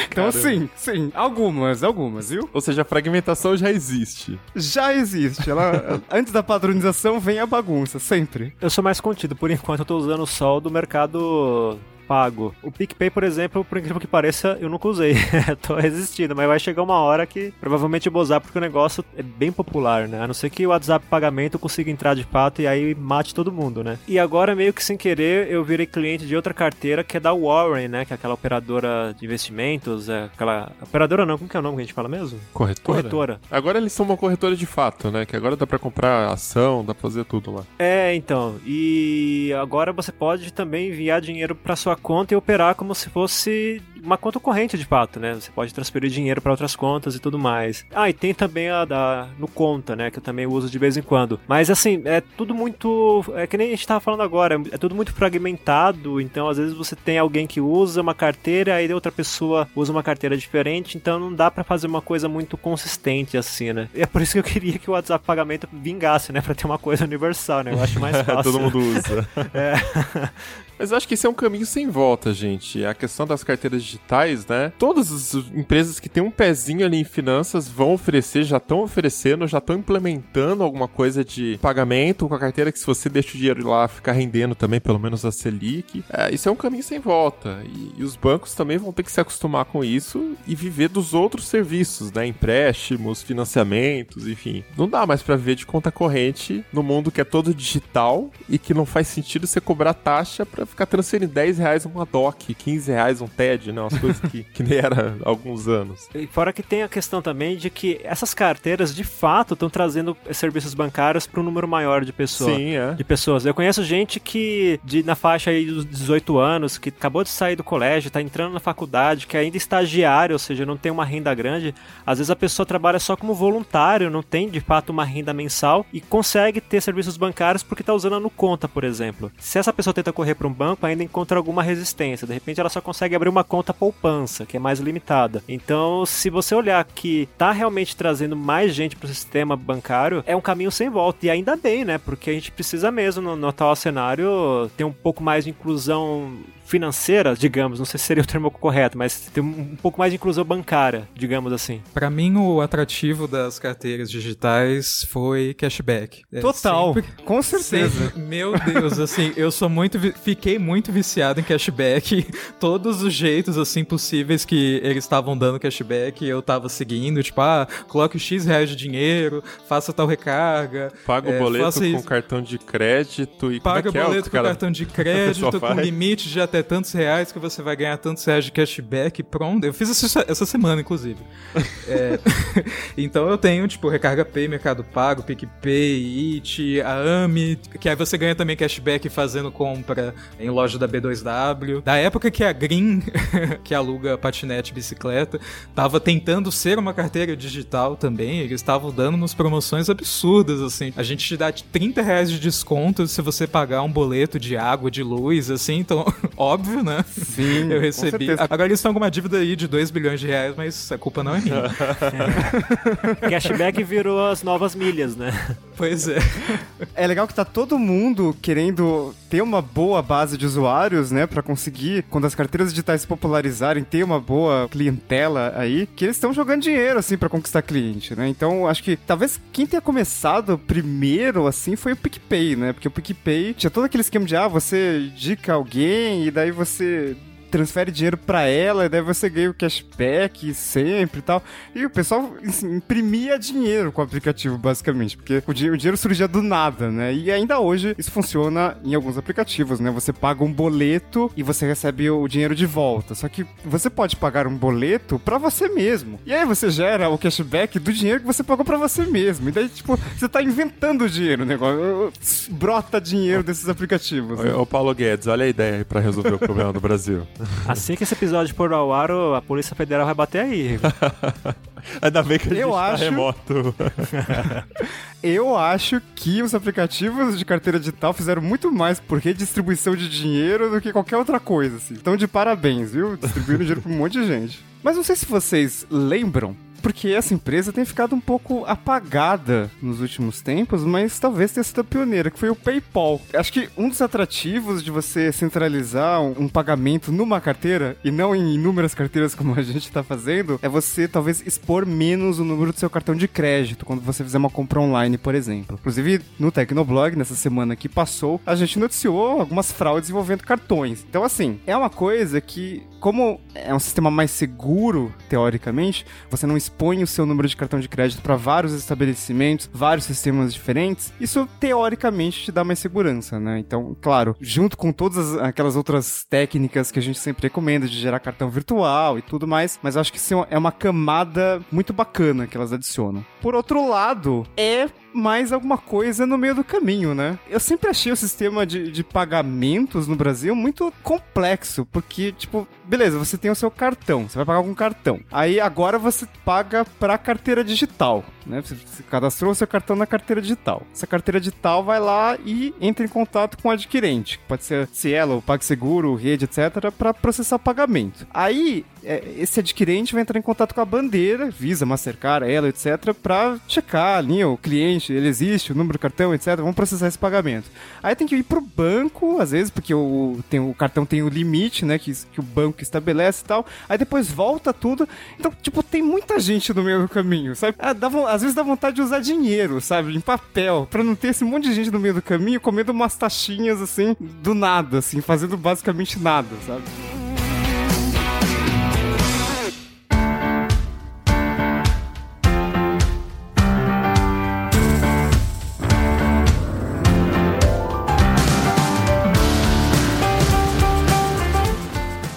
Então, sim, sim, algumas, algumas, viu? Ou seja, a fragmentação já existe. Já existe. Ela, antes da padronização vem a bagunça, sempre. Eu sou mais contido, por enquanto eu tô usando só o do Mercado Pago. O PicPay, por exemplo, por incrível que pareça, eu nunca usei. Tô resistindo, mas vai chegar uma hora que provavelmente eu vou usar, porque o negócio é bem popular, né? A não ser que o WhatsApp Pagamento consiga entrar de fato e aí mate todo mundo, né? E agora, meio que sem querer, eu virei cliente de outra carteira, que é da Warren, né? Que é aquela operadora de investimentos, é aquela... Operadora não, como que é o nome que a gente fala mesmo? Corretora? Corretora. Agora eles são uma corretora de fato, né? Que agora dá pra comprar ação, dá pra fazer tudo lá. É, então. E agora você pode também enviar dinheiro pra sua conta e operar como se fosse uma conta corrente de fato, né? Você pode transferir dinheiro para outras contas e tudo mais. Ah, e tem também a da Nuconta, né? Que eu também uso de vez em quando. Mas assim, é tudo muito... É que nem a gente tava falando agora, é tudo muito fragmentado, então às vezes você tem alguém que usa uma carteira, aí outra pessoa usa uma carteira diferente, então não dá para fazer uma coisa muito consistente assim, né? E é por isso que eu queria que o WhatsApp Pagamento vingasse, né? Para ter uma coisa universal, né? Eu acho mais fácil. Todo mundo usa. É. Mas eu acho que esse é um caminho sem volta, gente. A questão das carteiras digitais, né? Todas as empresas que têm um pezinho ali em finanças vão oferecer, já estão oferecendo, já estão implementando alguma coisa de pagamento com a carteira, que se você deixa o dinheiro lá ficar rendendo também, pelo menos a Selic, é, isso é um caminho sem volta. E, e os bancos também vão ter que se acostumar com isso e viver dos outros serviços, né? Empréstimos, financiamentos, enfim. Não dá mais pra viver de conta corrente no mundo que é todo digital e que não faz sentido você cobrar taxa pra ficar transferindo dez reais uma D O C, quinze reais um T E D, né? Umas coisas que, que nem era há alguns anos. E fora que tem a questão também de que essas carteiras, de fato, estão trazendo serviços bancários para um número maior de pessoas. Sim, é. De pessoas. Eu conheço gente que, de, na faixa aí dos dezoito anos, que acabou de sair do colégio, tá entrando na faculdade, que ainda é estagiário, ou seja, não tem uma renda grande. Às vezes a pessoa trabalha só como voluntário, não tem, de fato, uma renda mensal e consegue ter serviços bancários porque tá usando a Nuconta, por exemplo. Se essa pessoa tenta correr para um banco, ainda encontra alguma resistência. De repente ela só consegue abrir uma conta poupança, que é mais limitada. Então, se você olhar que tá realmente trazendo mais gente pro sistema bancário, é um caminho sem volta. E ainda bem, né? Porque a gente precisa mesmo, no, no atual cenário, ter um pouco mais de inclusão financeira, digamos, não sei se seria o termo correto, mas tem um pouco mais de inclusão bancária, digamos assim. Pra mim, o atrativo das carteiras digitais foi cashback. É Total, sempre... com certeza. Sim. Meu Deus, assim, eu sou muito, vi... fiquei muito viciado em cashback, todos os jeitos, assim, possíveis que eles estavam dando cashback, eu tava seguindo, tipo, ah, coloque X reais de dinheiro, faça tal recarga. Paga é, o boleto faça... com cartão de crédito e... Paga o boleto é, cara... com cartão de crédito, com faz. limite de até é tantos reais que você vai ganhar tantos reais de cashback, pronto. Eu fiz isso essa semana, inclusive. É, então eu tenho, tipo, Recarga Pay, Mercado Pago, PicPay, It, a AMI, que aí você ganha também cashback fazendo compra em loja da B dois W. Da época que a Green, que aluga patinete e bicicleta, tava tentando ser uma carteira digital também, eles estavam dando umas promoções absurdas, assim. A gente te dá trinta reais de desconto se você pagar um boleto de água, de luz, assim, então... Óbvio, né? Sim, eu recebi. Agora eles estão com uma dívida aí de dois bilhões de reais, mas a culpa não é minha. É. Cashback virou as novas milhas, né? Pois é. É legal que tá todo mundo querendo ter uma boa base de usuários, né? Pra conseguir, quando as carteiras digitais se popularizarem, ter uma boa clientela aí, que eles estão jogando dinheiro, assim, pra conquistar cliente, né? Então, acho que talvez quem tenha começado primeiro, assim, foi o PicPay, né? Porque o PicPay tinha todo aquele esquema de, ah, você indica alguém e daí você transfere dinheiro pra ela, e daí você ganha o cashback sempre e tal. E o pessoal, assim, imprimia dinheiro com o aplicativo, basicamente, porque o dinheiro, o dinheiro surgia do nada, né? E ainda hoje isso funciona em alguns aplicativos, né? Você paga um boleto e você recebe o dinheiro de volta. Só que você pode pagar um boleto pra você mesmo. E aí você gera o cashback do dinheiro que você pagou pra você mesmo. E daí, tipo, você tá inventando o dinheiro, o negócio. Brota dinheiro desses aplicativos. Ô, né? Paulo Guedes, olha a ideia aí pra resolver o problema do Brasil. Assim que esse episódio for ao ar, a Polícia Federal vai bater aí. Ainda bem que a gente eu tá acho... remoto. Eu acho que os aplicativos de carteira digital fizeram muito mais por redistribuição de dinheiro do que qualquer outra coisa, assim. Então, de parabéns, viu? Distribuindo dinheiro pra um monte de gente. Mas não sei se vocês lembram, porque essa empresa tem ficado um pouco apagada nos últimos tempos, mas talvez tenha sido a pioneira, que foi o PayPal. Acho que um dos atrativos de você centralizar um pagamento numa carteira, e não em inúmeras carteiras como a gente está fazendo, é você talvez expor menos o número do seu cartão de crédito quando você fizer uma compra online, por exemplo. Inclusive, no Tecnoblog, nessa semana que passou, a gente noticiou algumas fraudes envolvendo cartões. Então, assim, é uma coisa que, como é um sistema mais seguro, teoricamente, você não expõe o seu número de cartão de crédito para vários estabelecimentos, vários sistemas diferentes, isso teoricamente te dá mais segurança, né? Então, claro, junto com todas as, aquelas outras técnicas que a gente sempre recomenda de gerar cartão virtual e tudo mais, mas eu acho que isso é uma camada muito bacana que elas adicionam. Por outro lado, é... mais alguma coisa no meio do caminho, né? Eu sempre achei o sistema de, de pagamentos no Brasil muito complexo, porque, tipo, beleza, você tem o seu cartão, você vai pagar com cartão. Aí, agora você paga pra carteira digital, né? Você, você cadastrou o seu cartão na carteira digital. Essa carteira digital vai lá e entra em contato com o adquirente, que pode ser Cielo, PagSeguro, Rede, etcétera, pra processar o pagamento. Aí, esse adquirente vai entrar em contato com a bandeira, Visa, Mastercard, ela, etcétera, pra checar ali o cliente, ele existe, o número do cartão, etcétera. Vamos processar esse pagamento. Aí tem que ir pro banco, às vezes, porque o, tem, o cartão tem o limite, né, que, que o banco estabelece e tal. Aí depois volta tudo. Então, tipo, tem muita gente no meio do caminho, sabe? Ah, dá, às vezes dá vontade de usar dinheiro, sabe? Em papel, pra não ter esse monte de gente no meio do caminho comendo umas taxinhas, assim, do nada, assim, fazendo basicamente nada, sabe?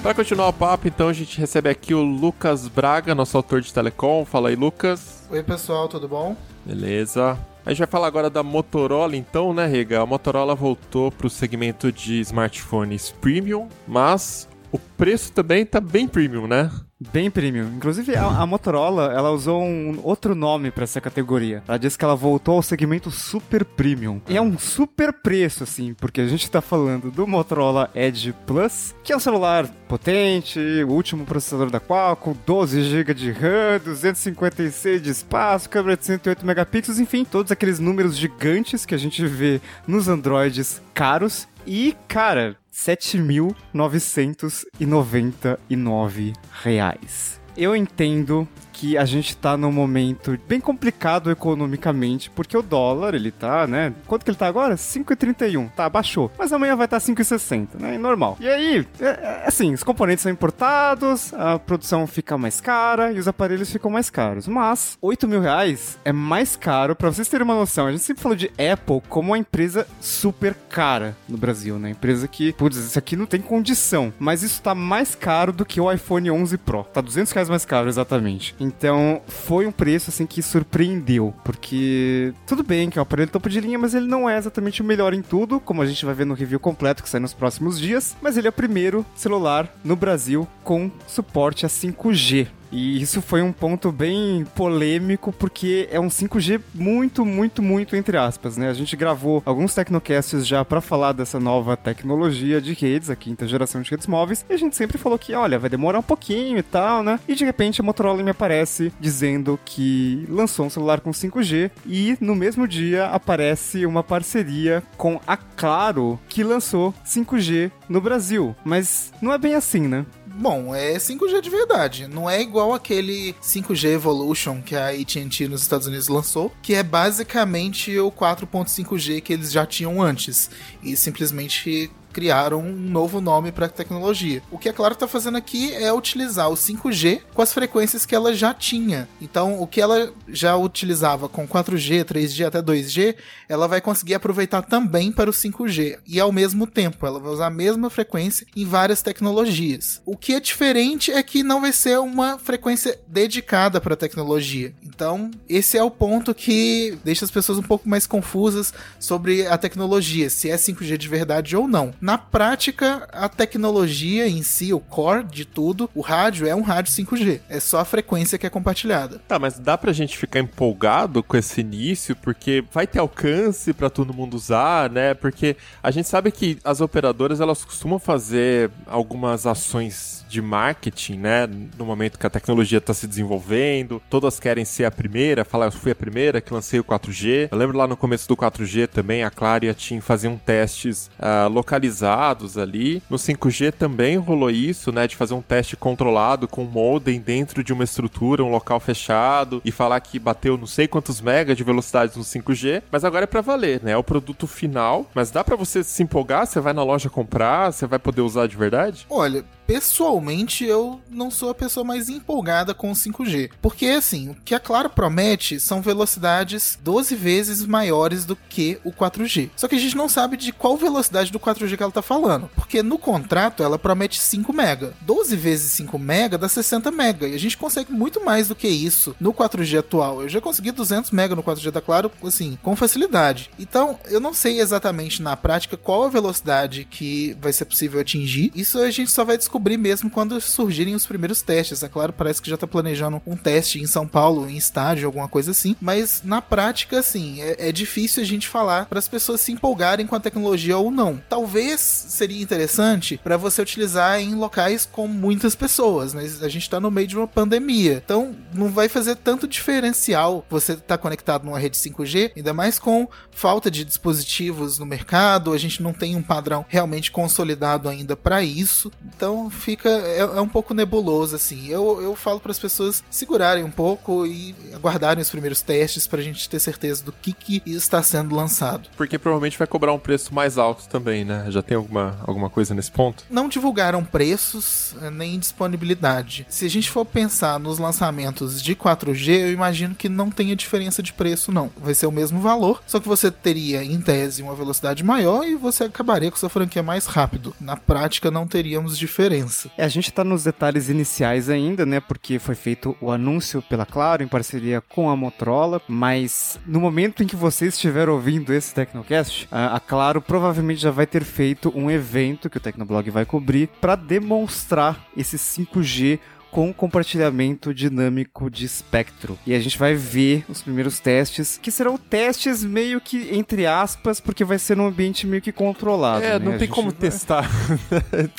Para continuar o papo, então, a gente recebe aqui o Lucas Braga, nosso autor de Telecom. Fala aí, Lucas. Oi, pessoal, tudo bom? Beleza. A gente vai falar agora da Motorola, então, né, Riga? A Motorola voltou para o segmento de smartphones premium, mas o preço também tá bem premium, né? Bem premium. Inclusive, a, a Motorola, ela usou um outro nome pra essa categoria. Ela disse que ela voltou ao segmento super premium. E é um super preço, assim, porque a gente tá falando do Motorola Edge Plus, que é um celular potente, o último processador da Qualcomm, doze gigabytes de RAM, duzentos e cinquenta e seis de espaço, câmera de cento e oito megapixels, enfim, todos aqueles números gigantes que a gente vê nos Androids caros. E, cara, sete mil novecentos e noventa e nove reais. Eu entendo que a gente tá num momento bem complicado economicamente, porque o dólar, ele tá, né? Quanto que ele tá agora? cinco reais e trinta e um centavos. Tá, baixou. Mas amanhã vai estar tá cinco reais e sessenta centavos, né? Normal. E aí, é, assim, os componentes são importados, a produção fica mais cara e os aparelhos ficam mais caros. Mas, oito mil reais é mais caro, pra vocês terem uma noção. A gente sempre falou de Apple como uma empresa super cara no Brasil, né? Empresa que, putz, isso aqui não tem condição. Mas isso tá mais caro do que o iPhone onze Pro. Tá duzentos reais mais caro, exatamente. Então, foi um preço, assim, que surpreendeu, porque tudo bem que é um aparelho topo de linha, mas ele não é exatamente o melhor em tudo, como a gente vai ver no review completo que sai nos próximos dias, mas ele é o primeiro celular no Brasil com suporte a cinco G. E isso foi um ponto bem polêmico, porque é um cinco G muito, muito, muito, entre aspas, né? A gente gravou alguns Tecnocasts já pra falar dessa nova tecnologia de redes, a quinta geração de redes móveis, e a gente sempre falou que, olha, vai demorar um pouquinho e tal, né? E de repente a Motorola me aparece dizendo que lançou um celular com cinco G, e no mesmo dia aparece uma parceria com a Claro, que lançou cinco G no Brasil. Mas não é bem assim, né? Bom, é cinco G de verdade, não é igual aquele cinco G Evolution que a A T and T nos Estados Unidos lançou, que é basicamente o quatro ponto cinco G que eles já tinham antes, e simplesmente criaram um novo nome para a tecnologia. O que a Claro está fazendo aqui é utilizar o cinco G com as frequências que ela já tinha. Então, o que ela já utilizava com quatro G, três G, até dois G, ela vai conseguir aproveitar também para o cinco G. E ao mesmo tempo, ela vai usar a mesma frequência em várias tecnologias. O que é diferente é que não vai ser uma frequência dedicada para a tecnologia. Então, esse é o ponto que deixa as pessoas um pouco mais confusas sobre a tecnologia, se é cinco G de verdade ou não. Na prática, a tecnologia em si, o core de tudo, o rádio é um rádio cinco G. É só a frequência que é compartilhada. Tá, mas dá pra gente ficar empolgado com esse início, porque vai ter alcance pra todo mundo usar, né? Porque a gente sabe que as operadoras, elas costumam fazer algumas ações de marketing, né? No momento que a tecnologia tá se desenvolvendo, todas querem ser a primeira, falar, eu fui a primeira que lancei o quatro G. Eu lembro lá no começo do quatro G também, a Claro e a TIM faziam testes uh, localizados ali. No cinco G também rolou isso, né? De fazer um teste controlado com um modem dentro de uma estrutura, um local fechado, e falar que bateu não sei quantos megas de velocidade no cinco G, mas agora é pra valer, né? É o produto final, mas dá pra você se empolgar, você vai na loja comprar, você vai poder usar de verdade? Olha, pessoalmente, eu não sou a pessoa mais empolgada com o cinco G. Porque, assim, o que a Claro promete são velocidades doze vezes maiores do que o quatro G. Só que a gente não sabe de qual velocidade do quatro G que ela tá falando. Porque no contrato, ela promete cinco mega. doze vezes cinco mega dá sessenta mega. E a gente consegue muito mais do que isso no quatro G atual. Eu já consegui duzentos mega no quatro G da Claro, assim, com facilidade. Então, eu não sei exatamente na prática qual a velocidade que vai ser possível atingir. Isso a gente só vai descobrir mesmo quando surgirem os primeiros testes. A Claro parece que já tá planejando um teste em São Paulo, em estádio, alguma coisa assim, mas na prática, assim, é, é difícil a gente falar para as pessoas se empolgarem com a tecnologia ou não. Talvez seria interessante para você utilizar em locais com muitas pessoas, mas a gente tá no meio de uma pandemia, então não vai fazer tanto diferencial você tá conectado numa rede cinco G, ainda mais com falta de dispositivos no mercado, a gente não tem um padrão realmente consolidado ainda para isso, então fica, é, é um pouco nebuloso, assim. Eu, eu falo para as pessoas segurarem um pouco e aguardarem os primeiros testes para a gente ter certeza do que, que está sendo lançado. Porque provavelmente vai cobrar um preço mais alto também, né? Já tem alguma, alguma coisa nesse ponto? Não divulgaram preços nem disponibilidade. Se a gente for pensar nos lançamentos de quatro G, eu imagino que não tenha diferença de preço, não. Vai ser o mesmo valor, só que você teria, em tese, uma velocidade maior e você acabaria com sua franquia mais rápido. Na prática, não teríamos diferença. É, a gente tá nos detalhes iniciais ainda, né, porque foi feito o anúncio pela Claro, em parceria com a Motorola, mas no momento em que vocês estiveram ouvindo esse Tecnocast, a Claro provavelmente já vai ter feito um evento que o Tecnoblog vai cobrir para demonstrar esse cinco G com compartilhamento dinâmico de espectro. E a gente vai ver os primeiros testes, que serão testes meio que, entre aspas, porque vai ser num ambiente meio que controlado. É, né? Não a tem como vai... testar.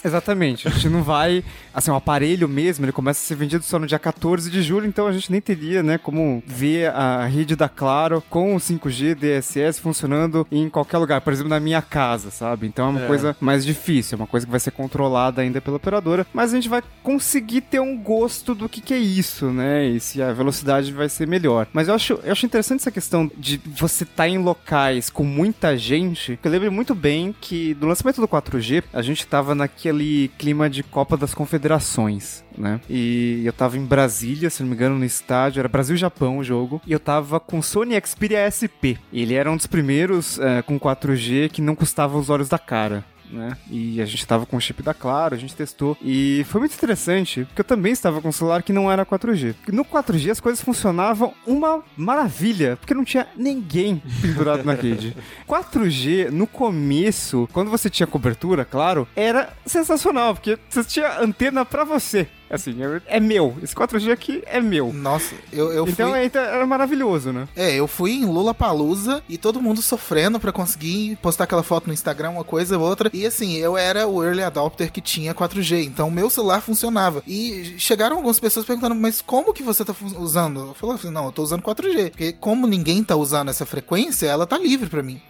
Exatamente. A gente não vai... Assim, o um aparelho mesmo, ele começa a ser vendido só no dia quatorze de julho, então a gente nem teria, né, como ver a rede da Claro com o cinco G D S S funcionando em qualquer lugar. Por exemplo, na minha casa, sabe? Então é uma é. coisa mais difícil, é uma coisa que vai ser controlada ainda pela operadora, mas a gente vai conseguir ter um gosto do que, que é isso, né? E se a velocidade vai ser melhor. Mas eu acho, eu acho interessante essa questão de você estar tá em locais com muita gente. Eu lembro muito bem que no lançamento do quatro G, a gente tava naquele clima de Copa das Confederações, né? E eu tava em Brasília, se não me engano, no estádio, era Brasil e Japão o jogo, e eu tava com Sony Xperia S P. Ele era um dos primeiros é, com quatro G que não custava os olhos da cara. Né? E a gente tava com o chip da Claro, a gente testou, e foi muito interessante porque eu também estava com um celular que não era quatro G. No quatro G as coisas funcionavam uma maravilha, porque não tinha ninguém pendurado na rede. quatro G, no começo, quando você tinha cobertura, claro, era sensacional, porque você tinha antena pra você. Assim, é meu. Esse quatro G aqui é meu. Nossa, eu, eu então, fui... É, então, era maravilhoso, né? É, eu fui em Lollapalooza e todo mundo sofrendo pra conseguir postar aquela foto no Instagram, uma coisa ou outra. E assim, eu era o early adopter que tinha quatro G, então meu celular funcionava. E chegaram algumas pessoas perguntando, mas como que você tá usando? Eu falei assim, não, eu tô usando quatro G. Porque como ninguém tá usando essa frequência, ela tá livre pra mim.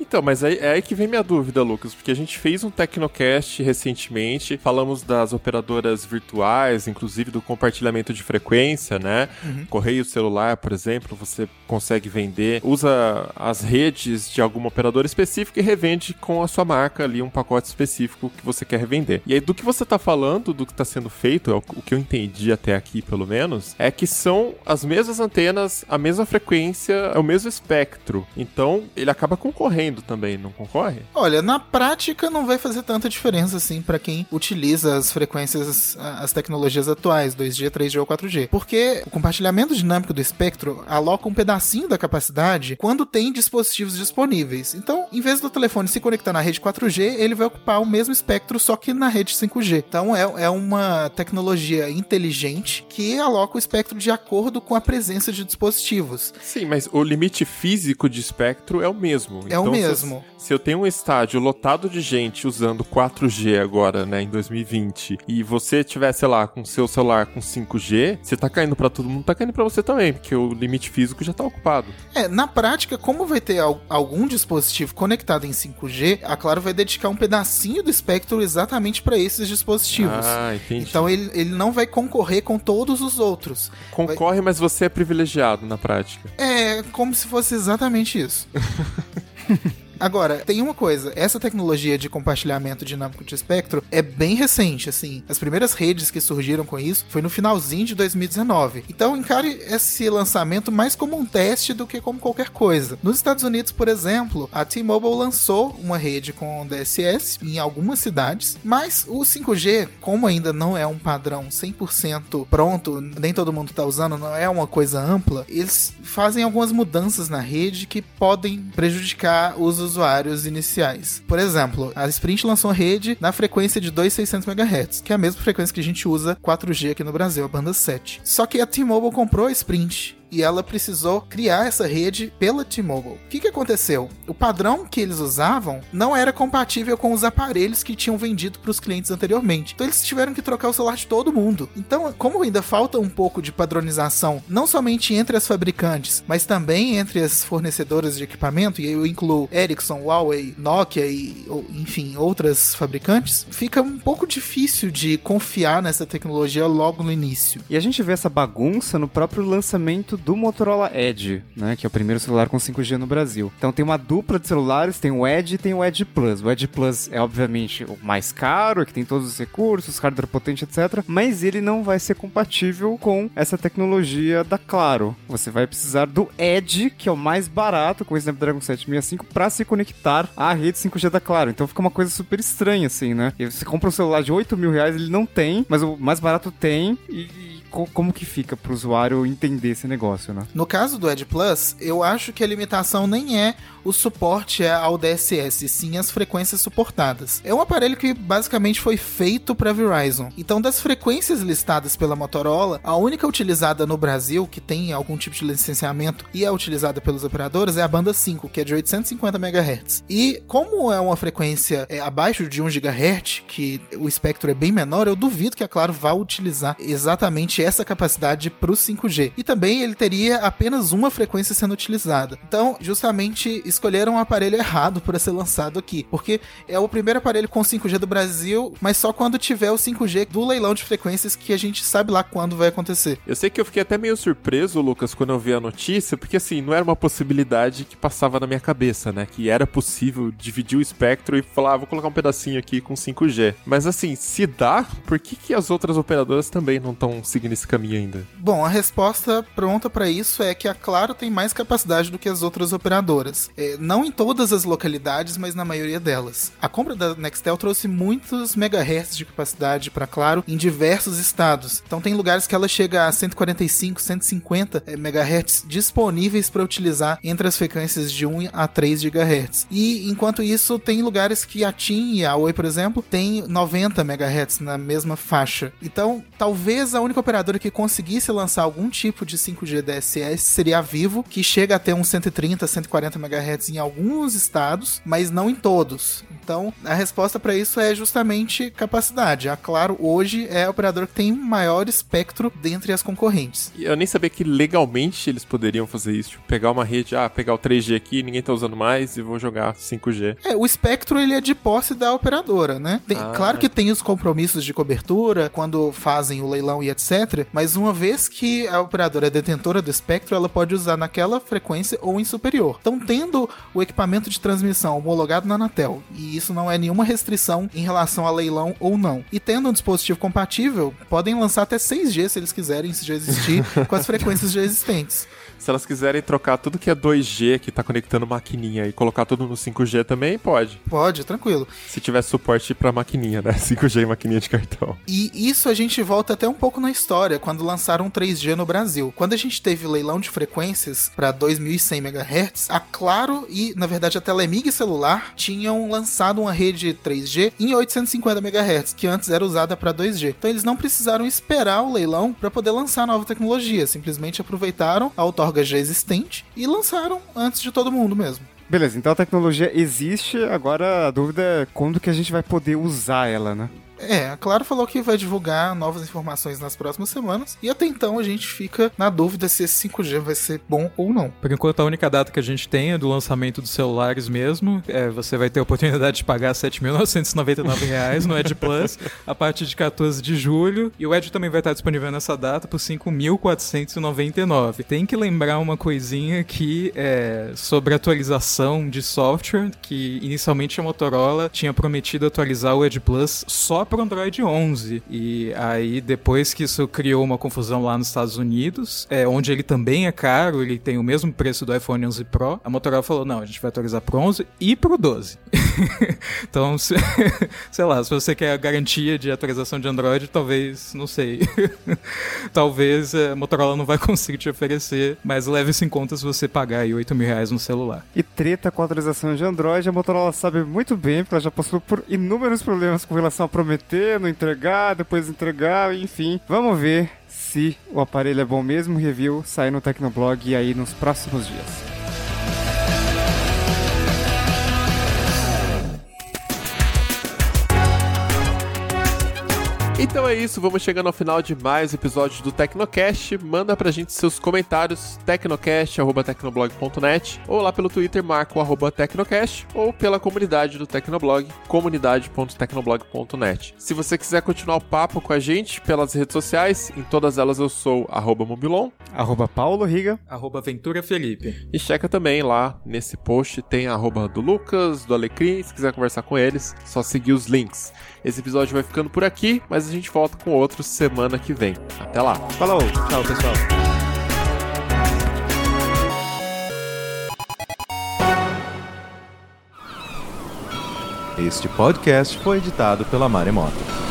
Então, mas aí, é aí que vem minha dúvida, Lucas, porque a gente fez um Tecnocast recentemente, falamos das operadoras virtuais, inclusive do compartilhamento de frequência, né? Uhum. Correio celular, por exemplo, você consegue vender, usa as redes de alguma operadora específica e revende com a sua marca ali um pacote específico que você quer revender. E aí, do que você tá falando, do que tá sendo feito, é o que eu entendi até aqui, pelo menos, é que são as mesmas antenas, a mesma frequência, é o mesmo espectro. Então, ele acaba concorrendo também, não concorre? Olha, na prática não vai fazer tanta diferença assim para quem utiliza as frequências, as tecnologias atuais, dois G, três G ou quatro G, porque o compartilhamento dinâmico do espectro aloca um pedacinho da capacidade quando tem dispositivos disponíveis. Então, em vez do telefone se conectar na rede quatro G, ele vai ocupar o mesmo espectro, só que na rede cinco G. Então, é, é uma tecnologia inteligente que aloca o espectro de acordo com a presença de dispositivos. Sim, mas o limite físico de espectro é o mesmo. É então, o mesmo. Se, se eu tenho um estádio lotado de gente usando quatro G agora, né, em dois mil e vinte, e você tiver, sei lá, com seu celular com cinco G, você tá caindo pra todo mundo, tá caindo pra você também, porque o limite físico já tá ocupado. É, na prática, como vai ter algum dispositivo conectado em cinco G, a Claro vai dedicar um pedacinho do espectro exatamente pra esses dispositivos. Ah, entendi. Então ele, ele não vai concorrer com todos os outros. Concorre, vai... mas você é privilegiado na prática. É, como se fosse exatamente isso. Agora, tem uma coisa, essa tecnologia de compartilhamento dinâmico de espectro é bem recente, assim, as primeiras redes que surgiram com isso foi no finalzinho de dois mil e dezenove, então encare esse lançamento mais como um teste do que como qualquer coisa. Nos Estados Unidos, por exemplo, a T-Mobile lançou uma rede com D S S em algumas cidades, mas o cinco G, como ainda não é um padrão cem por cento pronto, nem todo mundo está usando, não é uma coisa ampla, eles fazem algumas mudanças na rede que podem prejudicar os usuários iniciais. Por exemplo, a Sprint lançou a rede na frequência de dois mil e seiscentos megahertz, que é a mesma frequência que a gente usa quatro G aqui no Brasil, a banda sete. Só que a T-Mobile comprou a Sprint e ela precisou criar essa rede pela T-Mobile. O que, que aconteceu? O padrão que eles usavam não era compatível com os aparelhos que tinham vendido para os clientes anteriormente. Então eles tiveram que trocar o celular de todo mundo. Então, como ainda falta um pouco de padronização, não somente entre as fabricantes, mas também entre as fornecedoras de equipamento, e eu incluo Ericsson, Huawei, Nokia e, enfim, outras fabricantes, fica um pouco difícil de confiar nessa tecnologia logo no início. E a gente vê essa bagunça no próprio lançamento do Motorola Edge, né, que é o primeiro celular com cinco G no Brasil. Então tem uma dupla de celulares, tem o Edge e tem o Edge Plus. O Edge Plus é obviamente o mais caro, que tem todos os recursos, hardware potente, etcétera, mas ele não vai ser compatível com essa tecnologia da Claro. Você vai precisar do Edge, que é o mais barato, com o Snapdragon sete sessenta e cinco, para se conectar à rede cinco G da Claro. Então fica uma coisa super estranha, assim, né? E você compra um celular de oito mil reais, ele não tem, mas o mais barato tem, e como que fica pro usuário entender esse negócio, né? No caso do Edge Plus, eu acho que a limitação nem é o suporte ao D S S, sim as frequências suportadas. É um aparelho que basicamente foi feito para Verizon. Então, das frequências listadas pela Motorola, a única utilizada no Brasil, que tem algum tipo de licenciamento e é utilizada pelos operadores, é a banda cinco, que é de oitocentos e cinquenta megahertz. E como é uma frequência é, abaixo de um gigahertz, que o espectro é bem menor, eu duvido que a Claro vá utilizar exatamente essa capacidade para o cinco G. E também ele teria apenas uma frequência sendo utilizada. Então, justamente escolheram um aparelho errado para ser lançado aqui, porque é o primeiro aparelho com cinco G do Brasil, mas só quando tiver o cinco G do leilão de frequências, que a gente sabe lá quando vai acontecer. Eu sei que eu fiquei até meio surpreso, Lucas, quando eu vi a notícia, porque assim, não era uma possibilidade que passava na minha cabeça, né? Que era possível dividir o espectro e falar, ah, vou colocar um pedacinho aqui com cinco G. Mas assim, se dá, por que que as outras operadoras também não estão seguindo esse caminho ainda? Bom, a resposta pronta para isso é que a Claro tem mais capacidade do que as outras operadoras. É, não em todas as localidades, mas na maioria delas. A compra da Nextel trouxe muitos megahertz de capacidade para Claro em diversos estados. Então tem lugares que ela chega a cento e quarenta e cinco, cento e cinquenta megahertz disponíveis para utilizar entre as frequências de um a três gigahertz. E enquanto isso, tem lugares que a TIM e a Oi, por exemplo, tem noventa megahertz na mesma faixa. Então, talvez a única operação que conseguisse lançar algum tipo de cinco G D S S seria a Vivo, que chega a ter uns cento e trinta, cento e quarenta megahertz em alguns estados, mas não em todos. Então, a resposta para isso é justamente capacidade. A Claro, hoje, é a operadora que tem maior espectro dentre as concorrentes. Eu nem sabia que legalmente eles poderiam fazer isso, tipo, pegar uma rede, ah, pegar o três G aqui, ninguém tá usando mais e vou jogar cinco G. É, o espectro, ele é de posse da operadora, né? Tem, ah. Claro que tem os compromissos de cobertura, quando fazem o leilão e etcétera, mas uma vez que a operadora é detentora do espectro, ela pode usar naquela frequência ou em superior. Então, tendo o equipamento de transmissão homologado na Anatel, e isso não é nenhuma restrição em relação a leilão ou não, e tendo um dispositivo compatível, podem lançar até seis G se eles quiserem, se já existir, com as frequências já existentes. Se elas quiserem trocar tudo que é dois G, que tá conectando maquininha, e colocar tudo no cinco G também, pode? Pode, tranquilo. Se tiver suporte pra maquininha, né? cinco G e maquininha de cartão. E isso a gente volta até um pouco na história, quando lançaram três G no Brasil. Quando a gente teve o leilão de frequências pra dois mil e cem megahertz, a Claro e, na verdade, a Telemig Celular tinham lançado uma rede três G em oitocentos e cinquenta megahertz, que antes era usada pra dois G. Então eles não precisaram esperar o leilão pra poder lançar a nova tecnologia, simplesmente aproveitaram a outorga já existente e lançaram antes de todo mundo mesmo. Beleza, então a tecnologia existe, agora a dúvida é quando que a gente vai poder usar ela, né? É, a Claro falou que vai divulgar novas informações nas próximas semanas, e até então a gente fica na dúvida se esse cinco G vai ser bom ou não. Por enquanto, a única data que a gente tem é do lançamento dos celulares mesmo. É, você vai ter a oportunidade de pagar sete mil novecentos e noventa e nove reais no Edge Plus a partir de quatorze de julho, e o Edge também vai estar disponível nessa data por cinco mil quatrocentos e noventa e nove reais. Tem que lembrar uma coisinha que é sobre atualização de software, que inicialmente a Motorola tinha prometido atualizar o Edge Plus só para o Android onze, e aí depois que isso criou uma confusão lá nos Estados Unidos, é, onde ele também é caro, ele tem o mesmo preço do iPhone onze Pro, a Motorola falou, não, a gente vai atualizar pro onze e pro doze. Então, se, sei lá, se você quer a garantia de atualização de Android, talvez, não sei, talvez a Motorola não vai conseguir te oferecer, mas leve isso em conta se você pagar aí oito mil reais no celular. E treta com a atualização de Android, a Motorola sabe muito bem, porque ela já passou por inúmeros problemas com relação a prometer, não entregar, depois entregar, enfim. Vamos ver se o aparelho é bom mesmo. Review sai no Tecnoblog e aí nos próximos dias. Então é isso, vamos chegando ao final de mais episódios do Tecnocast. Manda pra gente seus comentários, tecnocast arroba tecnoblog ponto net, ou lá pelo Twitter, marco arroba tecnocast, ou pela comunidade do Tecnoblog, comunidade ponto tecnoblog ponto net. Se você quiser continuar o papo com a gente pelas redes sociais, em todas elas eu sou arroba mobilon, arroba paulo riga, arroba ventura felipe. E checa também lá, nesse post tem arroba do Lucas, do Alecrim, se quiser conversar com eles, só seguir os links. Esse episódio vai ficando por aqui, mas a gente volta com outro semana que vem. Até lá. Falou. Tchau, pessoal. Este podcast foi editado pela Maremoto.